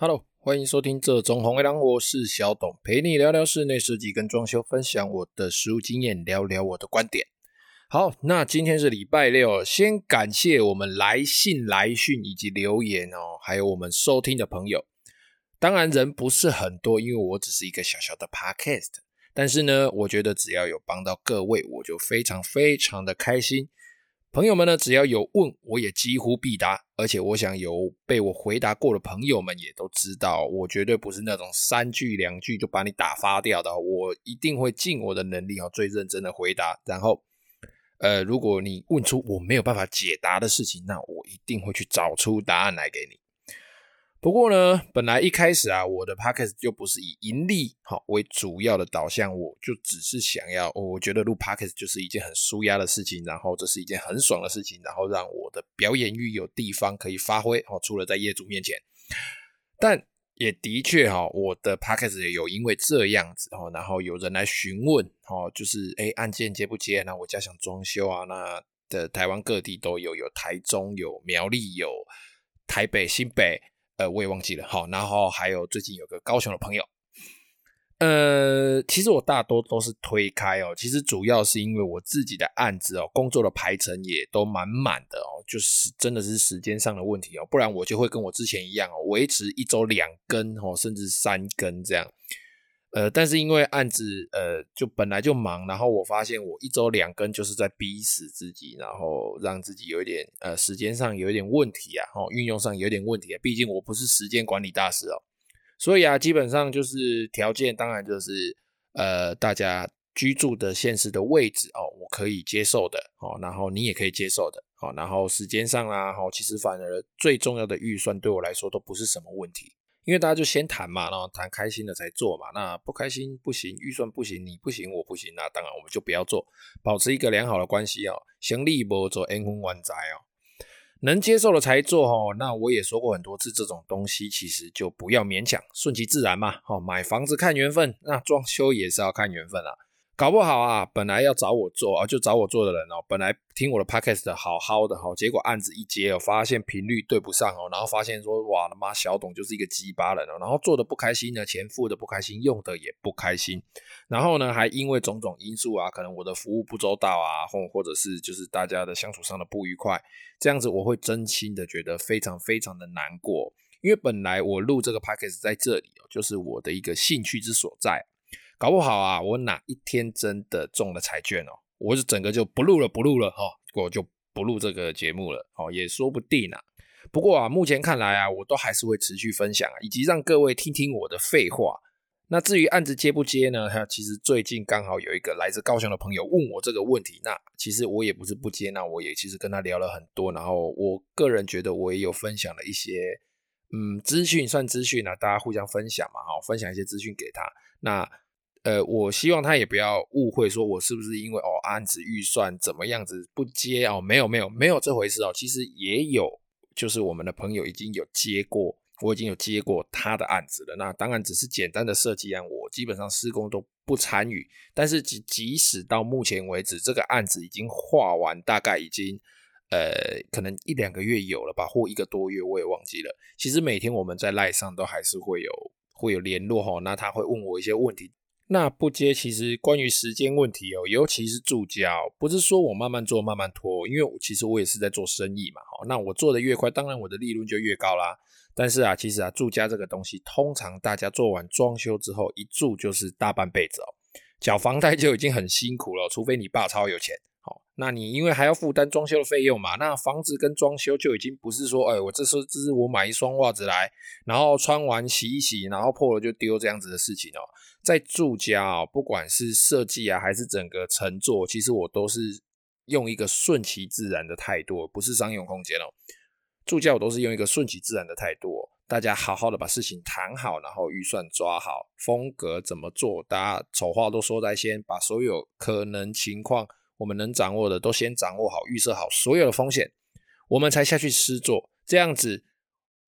Hello， 欢迎收听这中红黑狼，我是小董，陪你聊聊室内设计跟装修，分享我的实务经验，聊聊我的观点。好，那今天是礼拜六，先感谢我们来信、来讯以及留言哦，还有我们收听的朋友。当然人不是很多，因为我只是一个小小的 podcast， 但是呢，我觉得只要有帮到各位，我就非常非常的开心。朋友们呢，只要有问我也几乎必答，而且我想有被我回答过的朋友们也都知道，我绝对不是那种三句两句就把你打发掉的，我一定会尽我的能力最认真的回答，然后如果你问出我没有办法解答的事情，那我一定会去找出答案来给你。不过呢，本来一开始我的 podcast 就不是以盈利为主要的导向，我就只是想要，我觉得录 podcast 就是一件很舒压的事情，然后这是一件很爽的事情，然后让我的表演欲有地方可以发挥，除了在业主面前。但也的确我的 podcast 也有因为这样子，然后有人来询问，就是案件接不接，那我家想装修啊，那的台湾各地都有，有台中，有苗栗，有台北、新北，我也忘记了，好，然后还有最近有个高雄的朋友，其实我大多都是推开哦，其实主要是因为我自己的案子哦，工作的排程也都满满的哦，就是真的是时间上的问题哦，不然我就会跟我之前一样哦，维持一周两更哦，甚至三更这样，但是因为案子就本来就忙，然后我发现我一周两更就是在逼死自己，然后让自己有一点时间上有一点问题啊，运用上有一点问题啊，毕竟我不是时间管理大师哦，所以基本上就是条件当然就是大家居住的现实的位置哦，我可以接受的哦，然后你也可以接受的哦，然后时间上啦哦，其实反而最重要的预算对我来说都不是什么问题。因为大家就先谈嘛，然后谈开心的才做嘛，那不开心不行，预算不行，你不行我不行，那当然我们就不要做，保持一个良好的关系哦，行李不做恩婚完宅哦，能接受的才做哦，那我也说过很多次，这种东西其实就不要勉强，顺其自然嘛哦，买房子看缘分，那装修也是要看缘分啦，搞不好本来要找我做就找我做的人哦，本来听我的 podcast 好好的哦，结果案子一接哦，发现频率对不上哦，然后发现说哇他妈小董就是一个鸡巴人哦，然后做的不开心呢，钱付的不开心，用的也不开心，然后呢还因为种种因素可能我的服务不周到或者是就是大家的相处上的不愉快，这样子我会真心的觉得非常非常的难过，因为本来我录这个 podcast 在这里哦，就是我的一个兴趣之所在。搞不好我哪一天真的中了彩券哦，我就整个就不录了哦，我就不录这个节目了哦，也说不定啊。不过目前看来我都还是会持续分享以及让各位听听我的废话。那至于案子接不接呢，其实最近刚好有一个来自高雄的朋友问我这个问题，那其实我也不是不接，那我也其实跟他聊了很多，然后我个人觉得我也有分享了一些资讯啊，大家互相分享嘛哦，分享一些资讯给他。那我希望他也不要误会说我是不是因为案子预算怎么样子不接没有这回事其实也有，就是我们的朋友已经有接过，我已经有接过他的案子了，那当然只是简单的设计案，我基本上施工都不参与，但是即使到目前为止这个案子已经画完，大概已经可能一两个月有了吧，或一个多月我也忘记了，其实每天我们在 LINE 上都还是会有联络那他会问我一些问题，那不接其实关于时间问题尤其是住家不是说我慢慢做慢慢拖，因为其实我也是在做生意嘛那我做的越快，当然我的利润就越高啦，但是其实住家这个东西，通常大家做完装修之后一住就是大半辈子缴房贷就已经很辛苦了除非你爸超有钱那你因为还要负担装修的费用嘛，那房子跟装修就已经不是说我这是我买一双袜子来，然后穿完洗一洗，然后破了就丢这样子的事情在住家不管是设计还是整个承作，其实我都是用一个顺其自然的态度，不是商用空间住家我都是用一个顺其自然的态度大家好好的把事情谈好，然后预算抓好，风格怎么做，大家丑话都说在先，把所有可能情况我们能掌握的都先掌握好，预设好所有的风险，我们才下去施作，这样子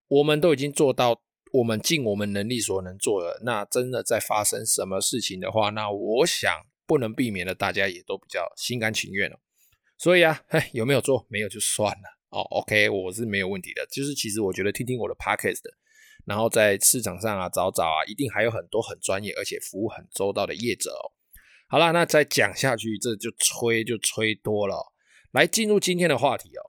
我们都已经做到我们尽我们能力所能做的，那真的在发生什么事情的话，那我想不能避免的大家也都比较心甘情愿所以有没有做没有就算了OK 我是没有问题的，就是其实我觉得听听我的 podcast 然后在市场上啊找啊，一定还有很多很专业而且服务很周到的业者哦。好啦，那再讲下去这就吹多了哦。来进入今天的话题哦，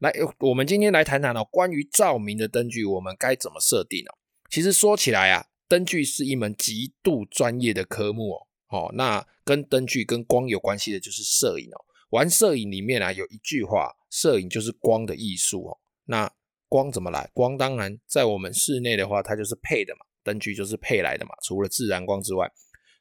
来我们今天来谈谈哦，关于照明的灯具我们该怎么设定哦。其实说起来啊，灯具是一门极度专业的科目哦。那跟灯具跟光有关系的就是摄影哦。玩摄影里面啊有一句话，摄影就是光的艺术哦。那光怎么来？光当然在我们室内的话它就是配的嘛，灯具就是配来的嘛，除了自然光之外，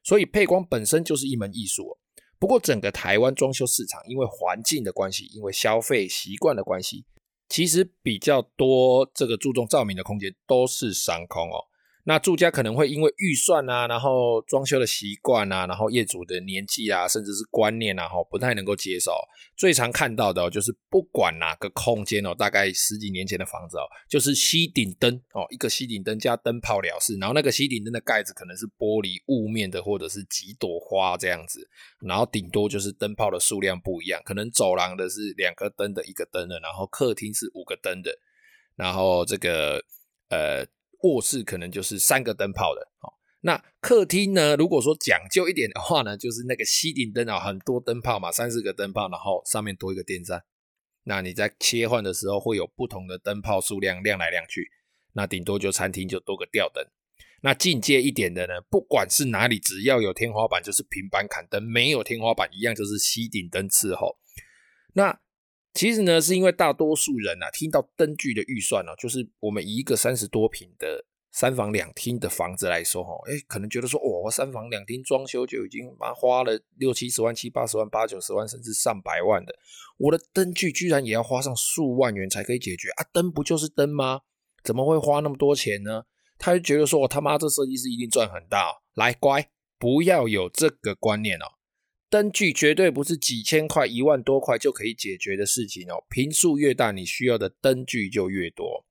所以配光本身就是一门艺术哦。不过整个台湾装修市场因为环境的关系，因为消费习惯的关系，其实比较多这个注重照明的空间都是商空哦。那住家可能会因为预算啊，然后装修的习惯啊，然后业主的年纪啊，甚至是观念啊，不太能够接受。最常看到的哦，就是不管哪个空间哦，大概十几年前的房子哦，就是吸顶灯哦，一个吸顶灯加灯泡了事，然后那个吸顶灯的盖子可能是玻璃雾面的，或者是几朵花这样子，然后顶多就是灯泡的数量不一样，可能走廊的是2个灯的1个灯的，然后客厅是5个灯的，然后这个卧室可能就是3个灯泡的。那客厅呢，如果说讲究一点的话呢，就是那个吸顶灯啊，很多灯泡嘛，30个灯泡，然后上面多1个电扇，那你在切换的时候会有不同的灯泡数量亮来亮去，那顶多就餐厅就多个吊灯。那进阶一点的呢，不管是哪里只要有天花板就是平板砍灯，没有天花板一样就是吸顶灯伺候。那其实呢，是因为大多数人啊听到灯具的预算哦，就是我们以一个30多坪的3房2厅的房子来说哦，可能觉得说我3房2厅装修就已经花了60-70万、70-80万、80-90万甚至100万的，我的灯具居然也要花上数万元才可以解决啊！灯不就是灯吗？怎么会花那么多钱呢？他就觉得说我他妈这设计师一定赚很大哦。来，乖，不要有这个观念哦。灯具绝对不是几千块1万多块就可以解决的事情哦，坪数越大你需要的灯具就越多。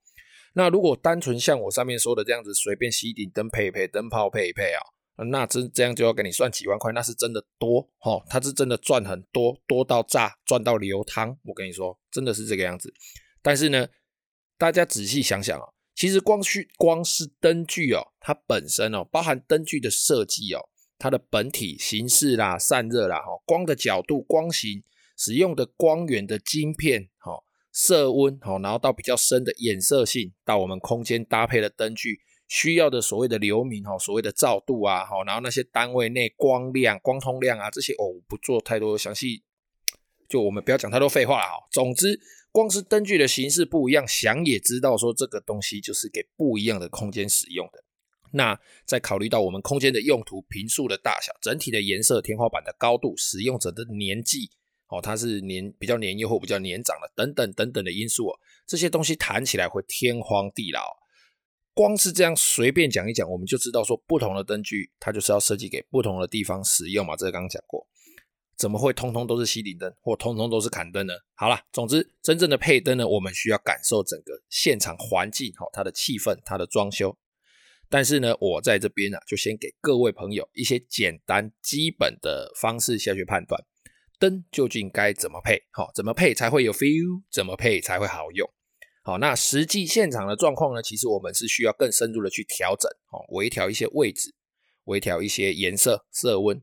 那如果单纯像我上面说的这样子随便吸顶灯配一配，灯泡配一配哦，那这样就要给你算几万块，那是真的多哦，它是真的赚很多，多到炸，赚到流汤，我跟你说真的是这个样子。但是呢，大家仔细想想哦，其实光是灯具哦，它本身哦，包含灯具的设计哦，它的本体形式啦、散热啦、光的角度、光型、使用的光源的晶片、色温，然后到比较深的衍射性，到我们空间搭配的灯具需要的所谓的流明、所谓的照度啊，然后那些单位内光量、光通量啊，这些我不做太多详细，就我们不要讲太多废话啦。总之光是灯具的形式不一样，想也知道说这个东西就是给不一样的空间使用的。那再考虑到我们空间的用途、坪数的大小、整体的颜色、天花板的高度、使用者的年纪哦，它是比较年幼或比较年长的等等等等的因素哦，这些东西谈起来会天荒地老哦。光是这样随便讲一讲，我们就知道说不同的灯具它就是要设计给不同的地方使用嘛，这个刚刚讲过。怎么会通通都是吸顶灯或通通都是砍灯呢？好啦，总之真正的配灯呢，我们需要感受整个现场环境哦，它的气氛、它的装修。但是呢，我在这边啊，就先给各位朋友一些简单基本的方式下去判断灯究竟该怎么配，怎么配才会有 feel， 怎么配才会好用。好，那实际现场的状况呢，其实我们是需要更深入的去调整，微调一些位置，微调一些颜色、色温。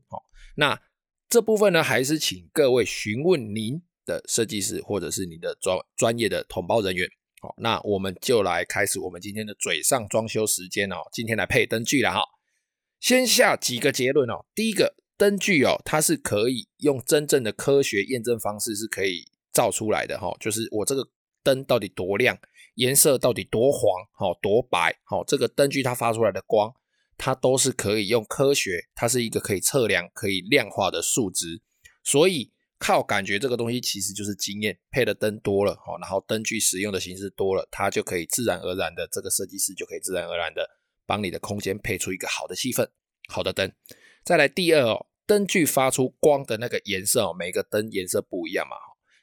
那这部分呢，还是请各位询问您的设计师或者是您的专业的统包人员。好，那我们就来开始我们今天的嘴上装修时间哦。今天来配灯具啦哈，先下几个结论哦。第一个，灯具哦，它是可以用真正的科学验证方式是可以照出来的哈，就是我这个灯到底多亮，颜色到底多黄哦、多白哦，这个灯具它发出来的光，它都是可以用科学，它是一个可以测量、可以量化的数值，所以。靠感觉这个东西其实就是经验，配的灯多了，然后灯具使用的形式多了，它就可以自然而然的，这个设计师就可以自然而然的帮你的空间配出一个好的气氛、好的灯。再来第二哦，灯具发出光的那个颜色哦，每个灯颜色不一样嘛。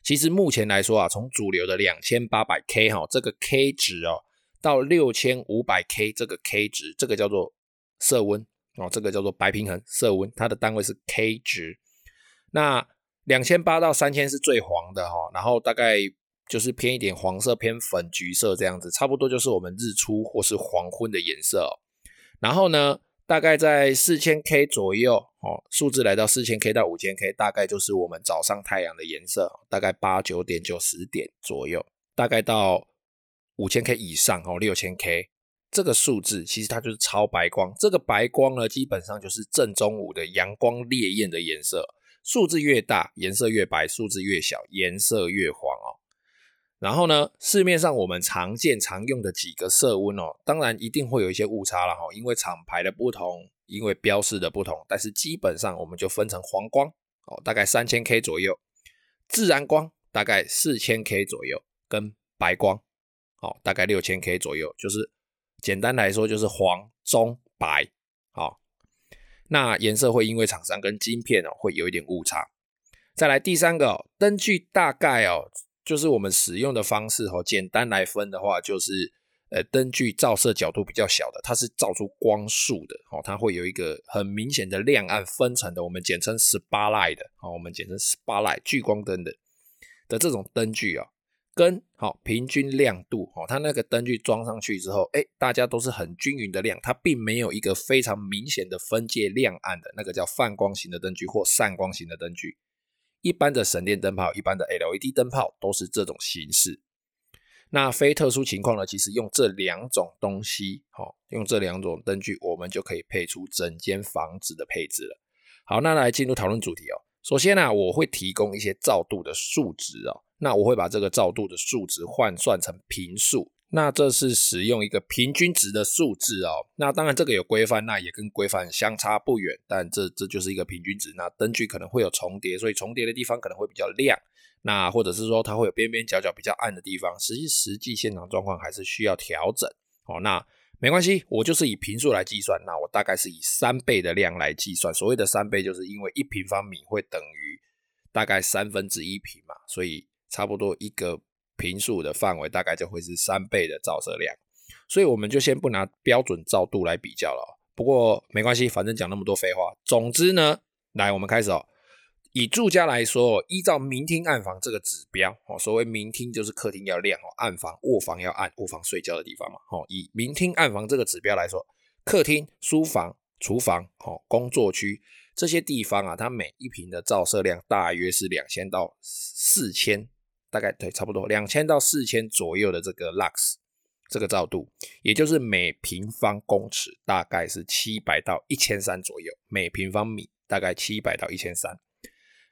其实目前来说啊，从主流的 2800K 哈这个 K 值哦，到 6500K 这个 K 值，这个叫做色温哦，这个叫做白平衡色温，它的单位是 K 值。那2800到3000是最黄的，然后大概就是偏一点黄色，偏粉橘色这样子，差不多就是我们日出或是黄昏的颜色哦。然后呢，大概在 4000K 左右哦，数字来到 4000K 到 5000K， 大概就是我们早上太阳的颜色，大概 8,9 点 9,10 点左右，大概到 5000K 以上哦 ,6000K。这个数字其实它就是超白光，这个白光呢基本上就是正中午的阳光烈焰的颜色，数字越大颜色越白，数字越小颜色越黄哦。然后呢，市面上我们常见常用的几个色温哦，当然一定会有一些误差啦哦，因为厂牌的不同，因为标示的不同，但是基本上我们就分成黄光哦，大概 3000K 左右，自然光大概 4000K 左右，跟白光哦大概 6000K 左右，就是简单来说就是黄、中、白，好，那颜色会因为厂商跟晶片哦会有一点误差。再来第三个哦，灯具大概哦，就是我们使用的方式哦，简单来分的话就是，灯具照射角度比较小的，它是照出光束的哦，它会有一个很明显的亮暗分层的，我们简称 spotlight 的哦，我们简称 spotlight 聚光灯的这种灯具哦。跟平均亮度，它那个灯具装上去之后，大家都是很均匀的亮，它并没有一个非常明显的分界亮暗的，那个叫泛光型的灯具或散光型的灯具。一般的省电灯泡，一般的 LED 灯泡都是这种形式。那非特殊情况呢，其实用这两种东西，用这两种灯具，我们就可以配出整间房子的配置了。好，那来进入讨论主题哦。首先啊，我会提供一些照度的数值哦。那我会把这个照度的数值换算成频数，那这是使用一个平均值的数字哦。那当然这个有规范，那也跟规范相差不远，但这就是一个平均值。那灯具可能会有重叠，所以重叠的地方可能会比较亮，那或者是说它会有边边角角比较暗的地方，实际现场状况还是需要调整哦。那没关系，我就是以频数来计算，那我大概是以3倍的量来计算。所谓的3倍就是因为1平方米会等于大概1/3嘛，所以差不多一个频数的范围大概就会是3倍的照射量，所以我们就先不拿标准照度来比较了。不过没关系，反正讲那么多废话。总之呢，来我们开始哦。以住家来说，依照明厅暗房这个指标，所谓明厅就是客厅要亮，暗房卧房要暗，卧房睡觉的地方嘛。以明厅暗房这个指标来说，客厅、书房、厨房、工作区这些地方啊，它每一平的照射量大约是2000到4000。大概对，差不多2000到4000左右的这个 lux 这个照度，也就是每平方公尺大概是700到1300左右，每平方米大概700到1300。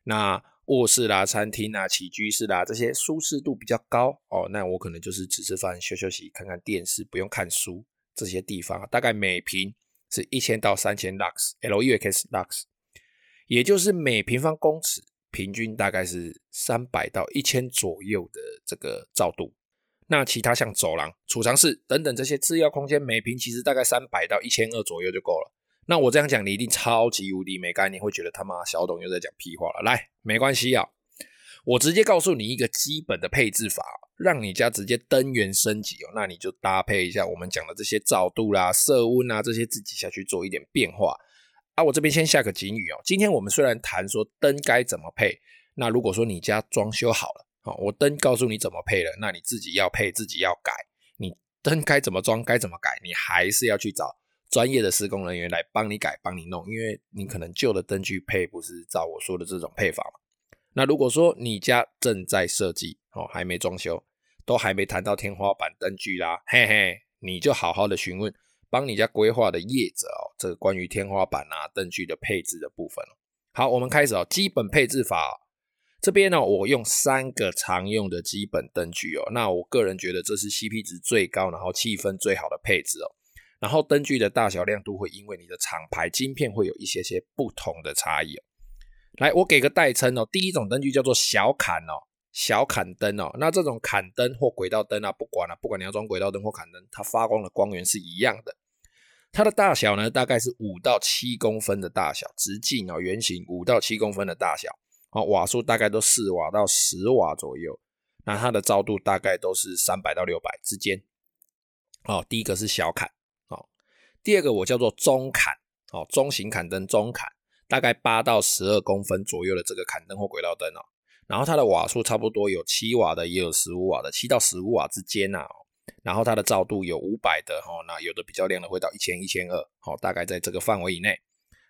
那卧室啦、餐厅啦、起居室啦这些舒适度比较高哦，那我可能就是吃吃饭、休休息、看看电视，不用看书这些地方啊，大概每平是1000到3000 lux， LUX lux， 也就是每平方公尺。平均大概是300到1000左右的这个照度。那其他像走廊、储藏室等等这些次要空间，每平其实大概300到1200左右就够了。那我这样讲你一定超级无敌没概念，会觉得他妈小董又在讲屁话了。来，没关系啊，我直接告诉你一个基本的配置法，让你家直接灯源升级哦。那你就搭配一下我们讲的这些照度啦、色温啊这些，自己下去做一点变化。我这边先下个警语哦。今天我们虽然谈说灯该怎么配，那如果说你家装修好了，我灯告诉你怎么配了，那你自己要配，自己要改，你灯该怎么装，该怎么改，你还是要去找专业的施工人员来帮你改，帮你弄，因为你可能旧的灯具配不是照我说的这种配法嘛。那如果说你家正在设计哦，还没装修，都还没谈到天花板灯具啦，嘿嘿，你就好好的询问帮你家规划的业者哦，这个关于天花板啊灯具的配置的部分哦。好，我们开始哦，基本配置法哦。这边呢，我用3个常用的基本灯具哦。那我个人觉得这是 CP 值最高，然后气氛最好的配置哦。然后灯具的大小亮度会因为你的厂牌晶片会有一些不同的差异哦。来，我给个代称哦。第一种灯具叫做小砍哦，小砍灯哦。那这种砍灯或轨道灯啊，不管你要装轨道灯或砍灯，它发光的光源是一样的。它的大小呢，大概是5到7公分的大小，直径哦，圆形5到7公分的大小哦，瓦数大概都4瓦到10瓦左右。那它的照度大概都是300到600之间。哦，第一个是小砍哦，第二个我叫做中砍哦，中型砍灯，中砍大概8到12公分左右的这个砍灯或轨道灯哦。然后它的瓦数差不多有7瓦的也有15瓦的，7到15瓦之间啊。然后它的照度有500的，那有的比较亮的会到1000、1200，大概在这个范围以内。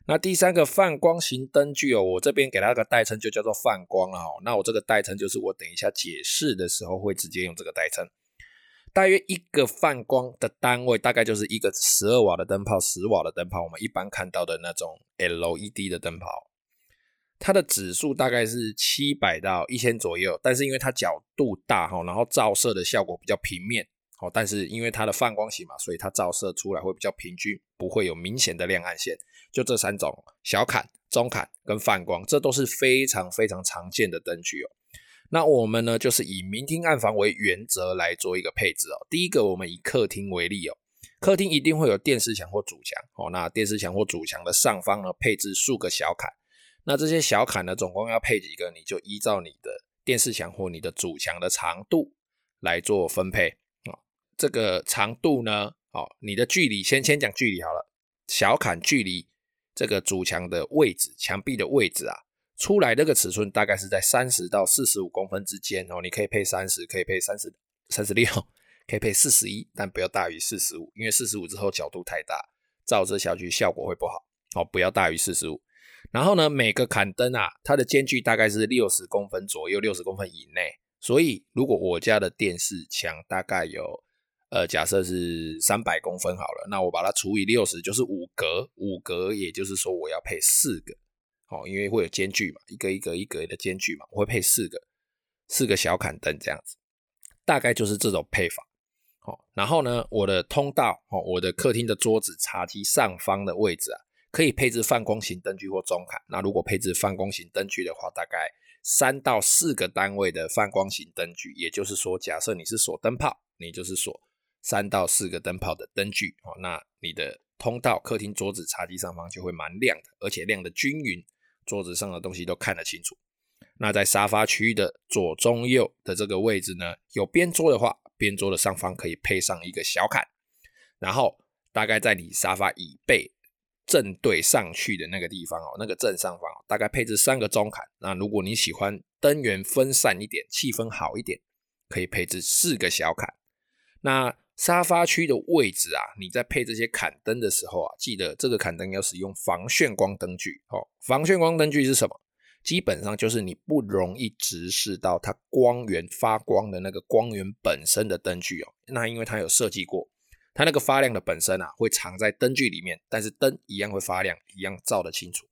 那第三个泛光型灯具哦，我这边给它个代称就叫做泛光啦。那我这个代称就是我等一下解释的时候会直接用这个代称。大约一个泛光的单位大概就是一个12瓦的灯泡、10瓦的灯泡，我们一般看到的那种 LED 的灯泡。它的指数大概是700到1000左右，但是因为它角度大，然后照射的效果比较平面，但是因为它的泛光型嘛，所以它照射出来会比较平均，不会有明显的亮暗线。就这三种，小砍、中砍跟泛光，这都是非常非常常见的灯具哦。那我们呢，就是以明厅暗房为原则来做一个配置哦。第一个，我们以客厅为例哦，客厅一定会有电视墙或主墙哦。那电视墙或主墙的上方呢，配置数个小砍。那这些小砍呢，总共要配几个，你就依照你的电视墙或你的主墙的长度来做分配。这个长度呢，你的距离先讲距离好了，小砍距离这个主墙的位置、墙壁的位置啊，出来那个尺寸大概是在30到45公分之间哦。你可以配30，可以配30、36，可以配41，但不要大于45，因为45之后角度太大，照射下去效果会不好哦，不要大于45。然后呢，每个砍灯啊，它的间距大概是60公分左右，60公分以内。所以如果我家的电视墙大概有假设是300公分好了，那我把它除以60就是5格，也就是说我要配4个哦，因为会有间距嘛，一格的间距嘛，我会配4个小砍灯这样子，大概就是这种配法哦。然后呢，我的通道哦，我的客厅的桌子、茶几上方的位置啊，可以配置泛光型灯具或中砍。那如果配置泛光型灯具的话，大概3到4个单位的泛光型灯具，也就是说，假设你是锁灯泡，你就是锁3到4个灯泡的灯具，那你的通道、客厅桌子、茶几上方就会蛮亮的，而且亮的均匀，桌子上的东西都看得清楚。那在沙发区的左中右的这个位置呢，有边桌的话，边桌的上方可以配上一个小砍，然后大概在你沙发椅背正对上去的那个地方，那个正上方大概配置3个中砍。那如果你喜欢灯源分散一点，气氛好一点，可以配置4个小砍。那沙发区的位置啊，你在配这些砍灯的时候啊，记得这个砍灯要使用防眩光灯具哦。防眩光灯具是什么？基本上就是你不容易直视到它光源发光的那个光源本身的灯具哦。那因为它有设计过，它那个发亮的本身啊，会藏在灯具里面，但是灯一样会发亮，一样照得清楚。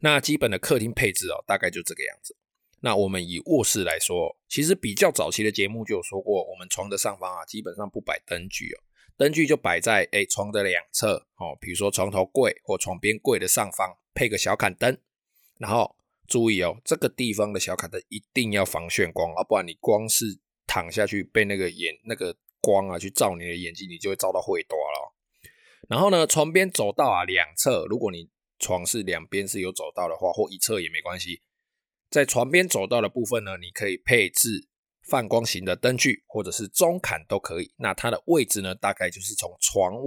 那基本的客厅配置哦，大概就这个样子。那我们以卧室来说，其实比较早期的节目就有说过，我们床的上方啊，基本上不摆灯具哦，灯具就摆在床的两侧哦，比如说床头柜或床边柜的上方配个小砍灯，然后注意哦，这个地方的小砍灯一定要防眩光啊，不然你光是躺下去被那个光啊去照你的眼睛，你就会照到会多了哦。然后呢，床边走道啊两侧，如果你床是两边是有走道的话，或一侧也没关系。在床边走道的部分呢，你可以配置泛光型的灯具或者是中砍都可以。那它的位置呢，大概就是从床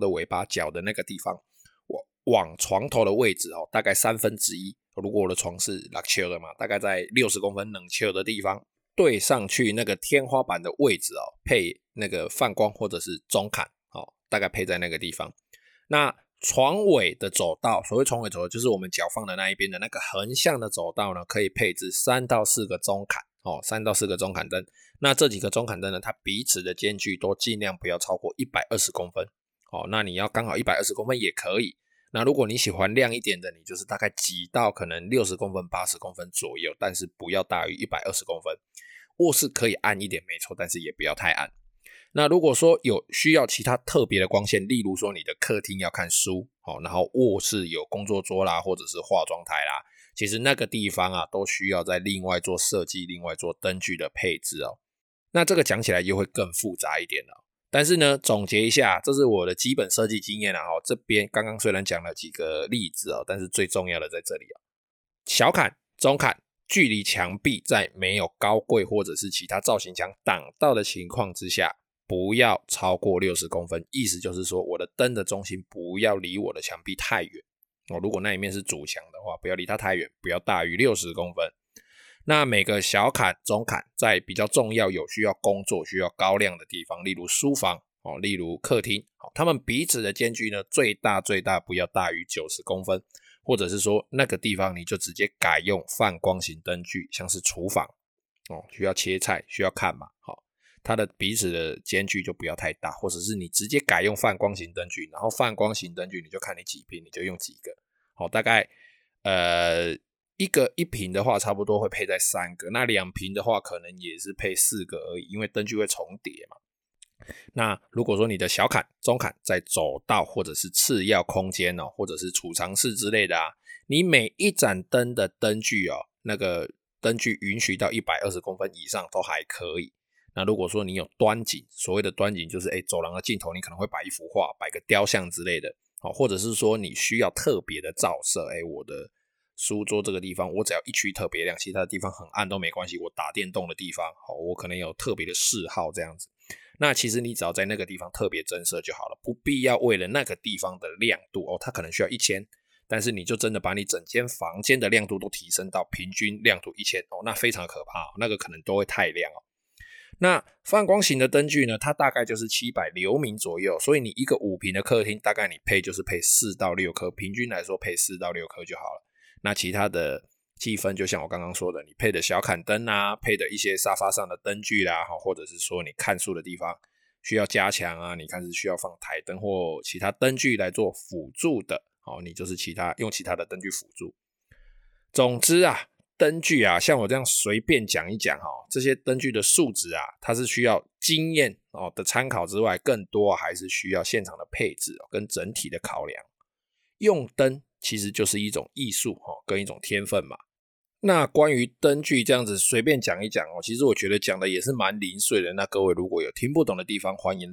的尾巴角的那个地方往床头的位置哦，大概1/3。如果我的床是6尺的嘛，大概在60公分2尺的地方对上去那个天花板的位置哦，配那个泛光或者是中砍哦，大概配在那个地方。那床尾的走道，所谓床尾走道就是我们脚放的那一边的那个横向的走道呢，可以配置3到4个中砍哦，3到4个中砍灯。那这几个中砍灯呢，它彼此的间距都尽量不要超过120公分哦。那你要刚好120公分也可以。那如果你喜欢亮一点的，你就是大概挤到可能60公分、80公分左右，但是不要大于120公分。卧室可以暗一点没错，但是也不要太暗。那如果说有需要其他特别的光线，例如说你的客厅要看书，然后卧室有工作桌啦，或者是化妆台啦，其实那个地方啊，都需要再另外做设计，另外做灯具的配置哦。那这个讲起来又会更复杂一点了。但是呢，总结一下，这是我的基本设计经验啦。这边刚刚虽然讲了几个例子哦，但是最重要的在这里哦，小砍、中砍。距离墙壁在没有高柜或者是其他造型墙挡到的情况之下，不要超过60公分，意思就是说我的灯的中心不要离我的墙壁太远，如果那一面是主墙的话，不要离它太远，不要大于60公分。那每个小坎、中坎在比较重要、有需要工作、需要高亮的地方，例如书房，例如客厅，他们彼此的间距呢，最大不要大于90公分，或者是说那个地方你就直接改用泛光型灯具，像是厨房需要切菜需要看嘛，它的彼此的间距就不要太大，或者是你直接改用泛光型灯具，然后泛光型灯具你就看你几瓶你就用几个，大概一瓶的话差不多会配在3个，那2瓶的话可能也是配4个而已，因为灯具会重叠嘛。那如果说你的小坎、中坎在走道或者是次要空间哦，或者是储藏室之类的啊，你每一盏灯的灯具哦，那个灯具允许到120公分以上都还可以。那如果说你有端景，所谓的端景就是走廊的尽头你可能会摆一幅画，摆个雕像之类的，或者是说你需要特别的照射，我的书桌这个地方我只要一区特别亮，其他的地方很暗都没关系，我打电动的地方我可能有特别的嗜好这样子，那其实你只要在那个地方特别增色就好了，不必要为了那个地方的亮度它可能需要1000，但是你就真的把你整间房间的亮度都提升到平均亮度1000，那非常可怕那个可能都会太亮那泛光型的灯具呢，它大概就是700流明左右，所以你一个5平的客厅大概你配就是配4到6颗，平均来说配4到6颗就好了。那其他的气氛就像我刚刚说的，你配的小砍灯啊，配的一些沙发上的灯具啦，或者是说你看书的地方需要加强啊，你看是需要放台灯或其他灯具来做辅助的，你就是用其他的灯具辅助。总之啊，灯具啊，像我这样随便讲一讲这些灯具的数值啊，它是需要经验的参考之外，更多还是需要现场的配置跟整体的考量。用灯其实就是一种艺术跟一种天分嘛。那关于灯具这样子随便讲一讲其实我觉得讲的也是蛮零碎的，那各位如果有听不懂的地方，欢迎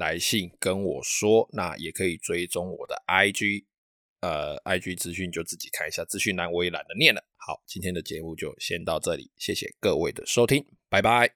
来信跟我说，那也可以追踪我的 IG 资讯就自己看一下，资讯栏我也懒得念了。好，今天的节目就先到这里，谢谢各位的收听，拜拜。